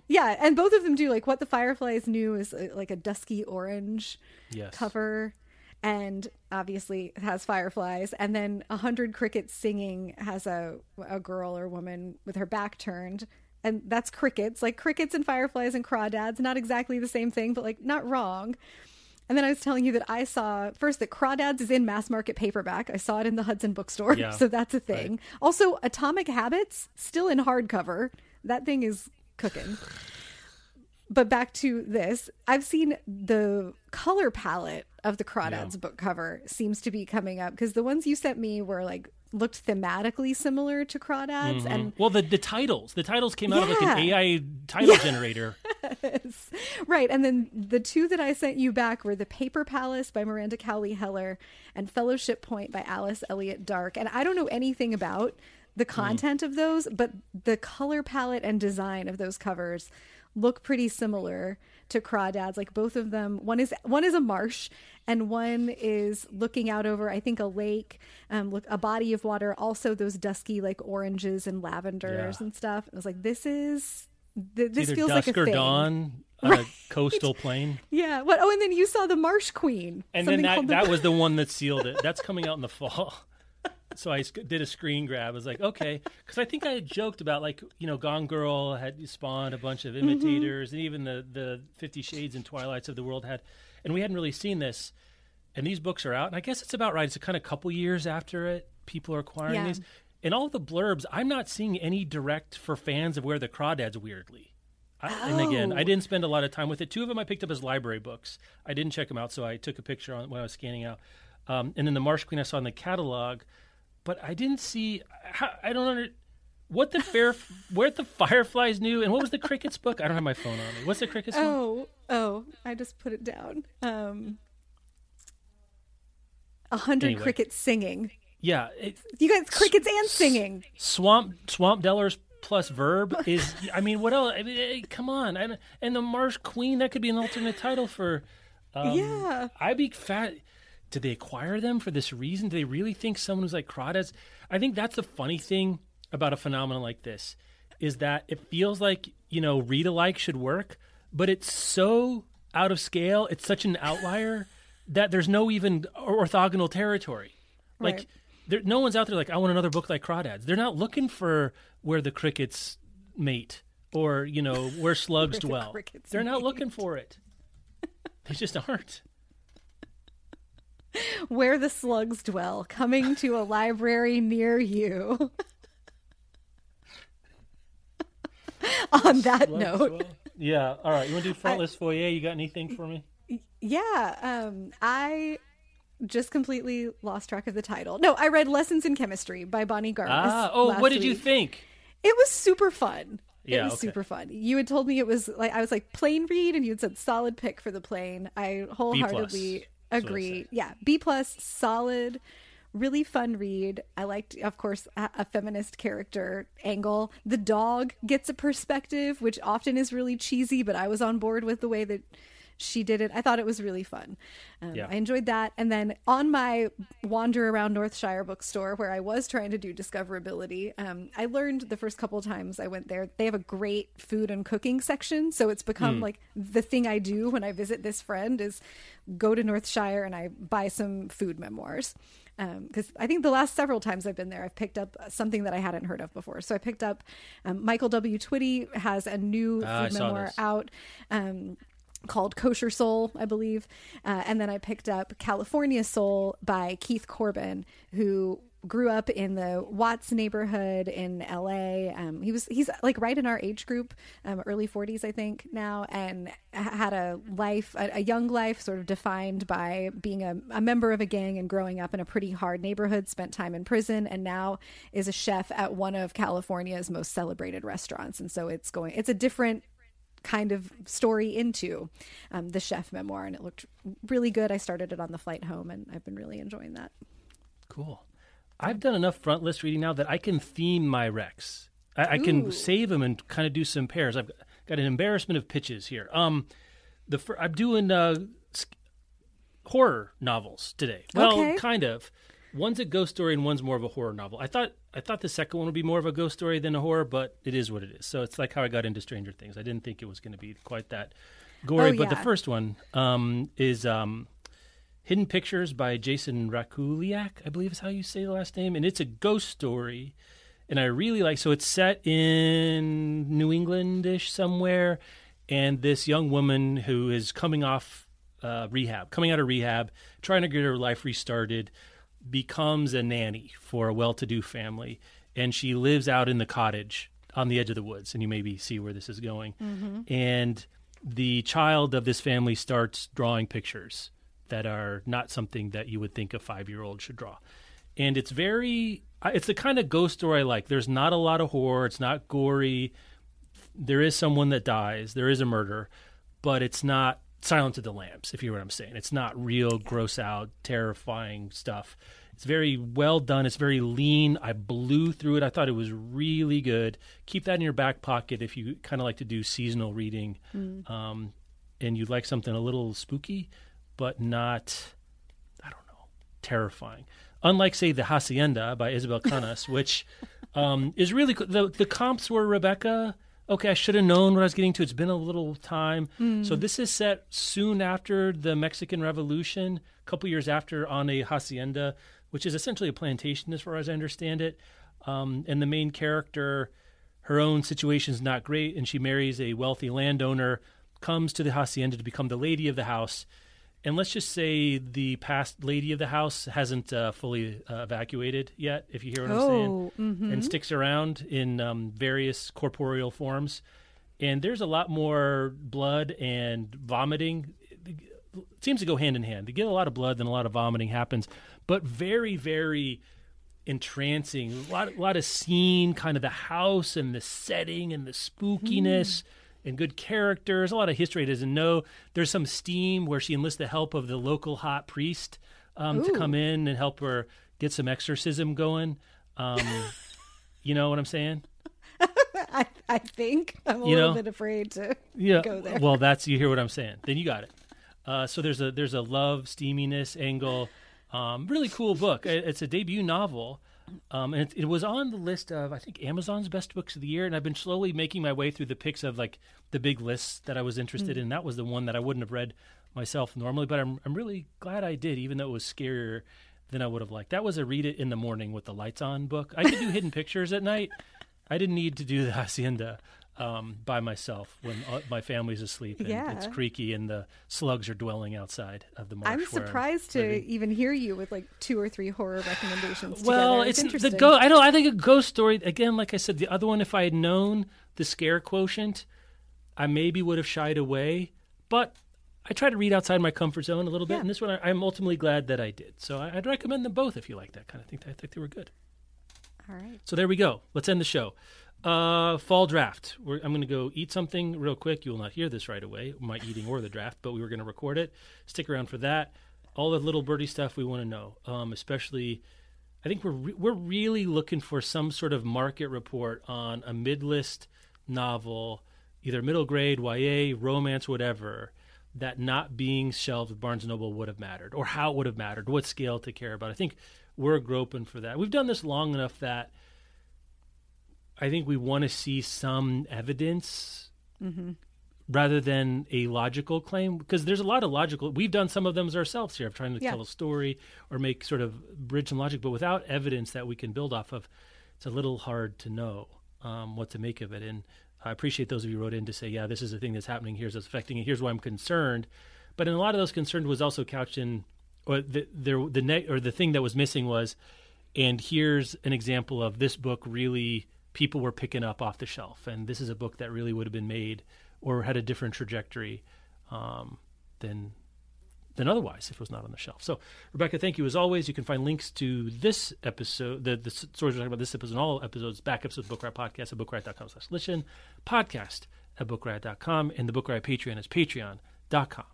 yeah, and both of them do, like, What the Fireflies Knew is like a dusky orange cover, and obviously it has fireflies, and then 100 Crickets Singing has a girl or woman with her back turned. And that's crickets, like crickets and fireflies and crawdads, not exactly the same thing, but like not wrong. And then I was telling you that I saw first that Crawdads is in mass market paperback. I saw it in the Hudson bookstore. Yeah, so that's a thing. Right. Also, Atomic Habits, still in hardcover. That thing is cooking. But back to this, I've seen the color palette of the Crawdads book cover seems to be coming up, because the ones you sent me were like, looked thematically similar to Crawdads, and well, the titles came out of like an AI title generator, right? And then the two that I sent you back were The Paper Palace by Miranda Cowley Heller and Fellowship Point by Alice Elliott Dark. And I don't know anything about the content of those, but the color palette and design of those covers look pretty similar to Crawdads. Like both of them, one is a marsh and one is looking out over, I think, a lake, a body of water, also those dusky like oranges and lavenders and stuff. It was like, this feels like a thing. Dusk or dawn on a coastal plain. Yeah. What? Oh, and then you saw The Marsh Queen. And then that was the one that sealed it. That's coming out in the fall. So I did a screen grab. I was like, okay, because I think I had joked about, like, you know, Gone Girl had spawned a bunch of imitators, and even the 50 Shades and Twilights of the world had, and we hadn't really seen this. And these books are out, and I guess it's about right. It's a kind of couple years after it. People are acquiring these, and all the blurbs. I'm not seeing any direct for fans of Where the Crawdads. Weirdly, and again, I didn't spend a lot of time with it. 2 of them I picked up as library books. I didn't check them out, so I took a picture when I was scanning out. And then The Marsh Queen I saw in the catalog. But I didn't see. I don't know what where the Fireflies Knew, and what was the crickets book? I don't have my phone on me. What's the crickets? Oh, I just put it down. 100 Crickets Singing. Yeah, you guys, crickets and singing. Swamp Dellers plus verb is. I mean, what else? I mean, come on, and The Marsh Queen, that could be an alternate title for. I'd be fat. Did they acquire them for this reason? Do they really think someone who's like Crawdads? I think that's the funny thing about a phenomenon like this, is that it feels like, you know, read-alike should work, but it's so out of scale, it's such an outlier that there's no even orthogonal territory. Like, no one's out there like, I want another book like Crawdads. They're not looking for Where the Crickets Mate or, you know, Where Slugs Dwell. They're not looking for it. They just aren't. Where the Slugs Dwell, coming to a library near you. On that note. Dwell? Yeah. All right. You want to do Frontless Foyer? You got anything for me? Yeah. I just completely lost track of the title. No, I read Lessons in Chemistry by Bonnie Garmus. What did you think? It was super fun. Yeah, it was super fun. You had told me it was like, I was like, plain read, and you had said solid pick for the plain. I wholeheartedly agree. Yeah, B+, solid Really fun read. I liked, of course, a feminist character angle. The dog gets a perspective, which often is really cheesy, but I was on board with the way that she did it. I thought it was really fun. I enjoyed that. And then on my wander around Northshire bookstore, where I was trying to do discoverability, I learned the first couple of times I went there, they have a great food and cooking section. So it's become like the thing I do when I visit this friend is go to Northshire and I buy some food memoirs. Because I think the last several times I've been there, I've picked up something that I hadn't heard of before. So I picked up Michael W. Twitty has a new food memoir out. Called Kosher Soul, I believe. And then I picked up California Soul by Keith Corbin, who grew up in the Watts neighborhood in LA. He's like right in our age group, early 40s, I think now, and had a life, a young life sort of defined by being a member of a gang and growing up in a pretty hard neighborhood, spent time in prison, and now is a chef at one of California's most celebrated restaurants. And so it's a different kind of story into the chef memoir, and it looked really good. I started it on the flight home, and I've been really enjoying that. Cool. I've done enough front list reading now that I can theme my recs. I can save them and kind of do some pairs. I've got an embarrassment of pitches here. I'm doing horror novels today. Well, kind of. One's a ghost story and one's more of a horror novel. I thought the second one would be more of a ghost story than a horror, but it is what it is. So it's like how I got into Stranger Things. I didn't think it was going to be quite that gory. But the first one is Hidden Pictures by Jason Rakuliak, I believe is how you say the last name. And it's a ghost story. And I really like, so it's set in New England-ish somewhere. And this young woman who is coming out of rehab, trying to get her life restarted, becomes a nanny for a well-to-do family, and she lives out in the cottage on the edge of the woods, and you maybe see where this is going. Mm-hmm. And the child of this family starts drawing pictures that are not something that you would think a 5-year-old should draw. And it's the kind of ghost story I like. There's not a lot of horror. It's not gory. There is someone that dies. There is a murder, but it's not Silence of the Lambs, if you know what I'm saying. It's not real gross out, terrifying stuff. It's very well done. It's very lean. I blew through it. I thought it was really good. Keep that in your back pocket if you kind of like to do seasonal reading and you'd like something a little spooky, but not, I don't know, terrifying. Unlike, say, The Hacienda by Isabel Canas, which is really cool. The comps were Rebecca... Okay, I should have known what I was getting to. It's been a little time. So this is set soon after the Mexican Revolution, a couple years after, on a hacienda, which is essentially a plantation as far as I understand it. And the main character, her own situation's not great, and she marries a wealthy landowner, comes to the hacienda to become the lady of the house. And let's just say the past lady of the house hasn't fully evacuated yet, if you hear what I'm saying, and sticks around in various corporeal forms. And there's a lot more blood and vomiting. It seems to go hand in hand. They get a lot of blood, then a lot of vomiting happens, but very, very entrancing. A lot of scene, kind of the house and the setting and the spookiness. And good characters, a lot of history doesn't know. There's some steam where she enlists the help of the local hot priest to come in and help her get some exorcism going. You know what I'm saying? I think I'm a little bit afraid to go there. Well, you hear what I'm saying. Then you got it. So there's a love steaminess angle. Really cool book. It's a debut novel. And it was on the list of, I think, Amazon's best books of the year. And I've been slowly making my way through the picks of like the big lists that I was interested in. That was the one that I wouldn't have read myself normally, but I'm really glad I did, even though it was scarier than I would have liked. That was a read it in the morning with the lights on book. I could do Hidden Pictures at night. I didn't need to do The Hacienda by myself when my family's asleep and it's creaky and the slugs are dwelling outside of the marsh. I'm surprised to even hear you with like 2 or 3 horror recommendations. Well, it's interesting. I think a ghost story, again, like I said, the other one, if I had known the scare quotient, I maybe would have shied away, but I try to read outside my comfort zone a little bit. And this one, I'm ultimately glad that I did. So I'd recommend them both if you like that kind of thing. I think they were good. All right. So there we go. Let's end the show. Fall draft. I'm going to go eat something real quick. You will not hear this right away, my eating or the draft, but we were going to record it. Stick around for that. All the little birdie stuff we want to know, especially I think we're really looking for some sort of market report on a mid-list novel, either middle grade, YA, romance, whatever, that not being shelved at Barnes & Noble would have mattered, or how it would have mattered, what scale to care about. I think we're groping for that. We've done this long enough that I think we want to see some evidence rather than a logical claim, because there's a lot of logical. We've done some of them ourselves here of trying to tell a story or make sort of bridge and logic, but without evidence that we can build off of, it's a little hard to know what to make of it. And I appreciate those of you who wrote in to say, yeah, this is a thing that's happening, here's what's affecting it, here's why I'm concerned. But in a lot of those, concerned was also couched in, or the thing that was missing was, and here's an example of this book really people were picking up off the shelf, and this is a book that really would have been made or had a different trajectory than otherwise if it was not on the shelf. So, Rebecca, thank you as always. You can find links to this episode, the stories we're talking about this episode and all episodes, backups of Book Riot Podcast at bookriot.com/listen, podcast at bookriot.com, and the Book Riot Patreon is patreon.com/bookriotpodcast.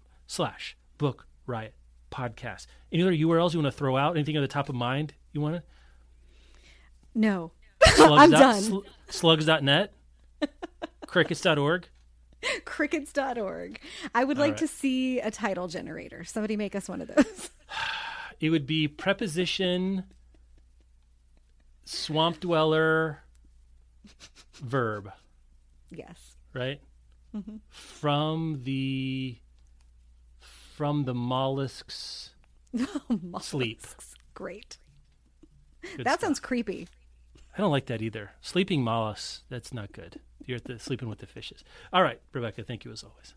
Any other URLs you want to throw out? Anything on the top of mind you want to? No. I'm done. Slugs.net? Crickets.org? Crickets.org. I would like to see a title generator. Somebody make us one of those. It would be preposition, swamp dweller, verb. Yes. Right? Mm-hmm. From the mollusks, sleep. Great. Good that stuff. Sounds creepy. I don't like that either. Sleeping mollusks, that's not good. You're sleeping with the fishes. All right, Rebecca, thank you as always.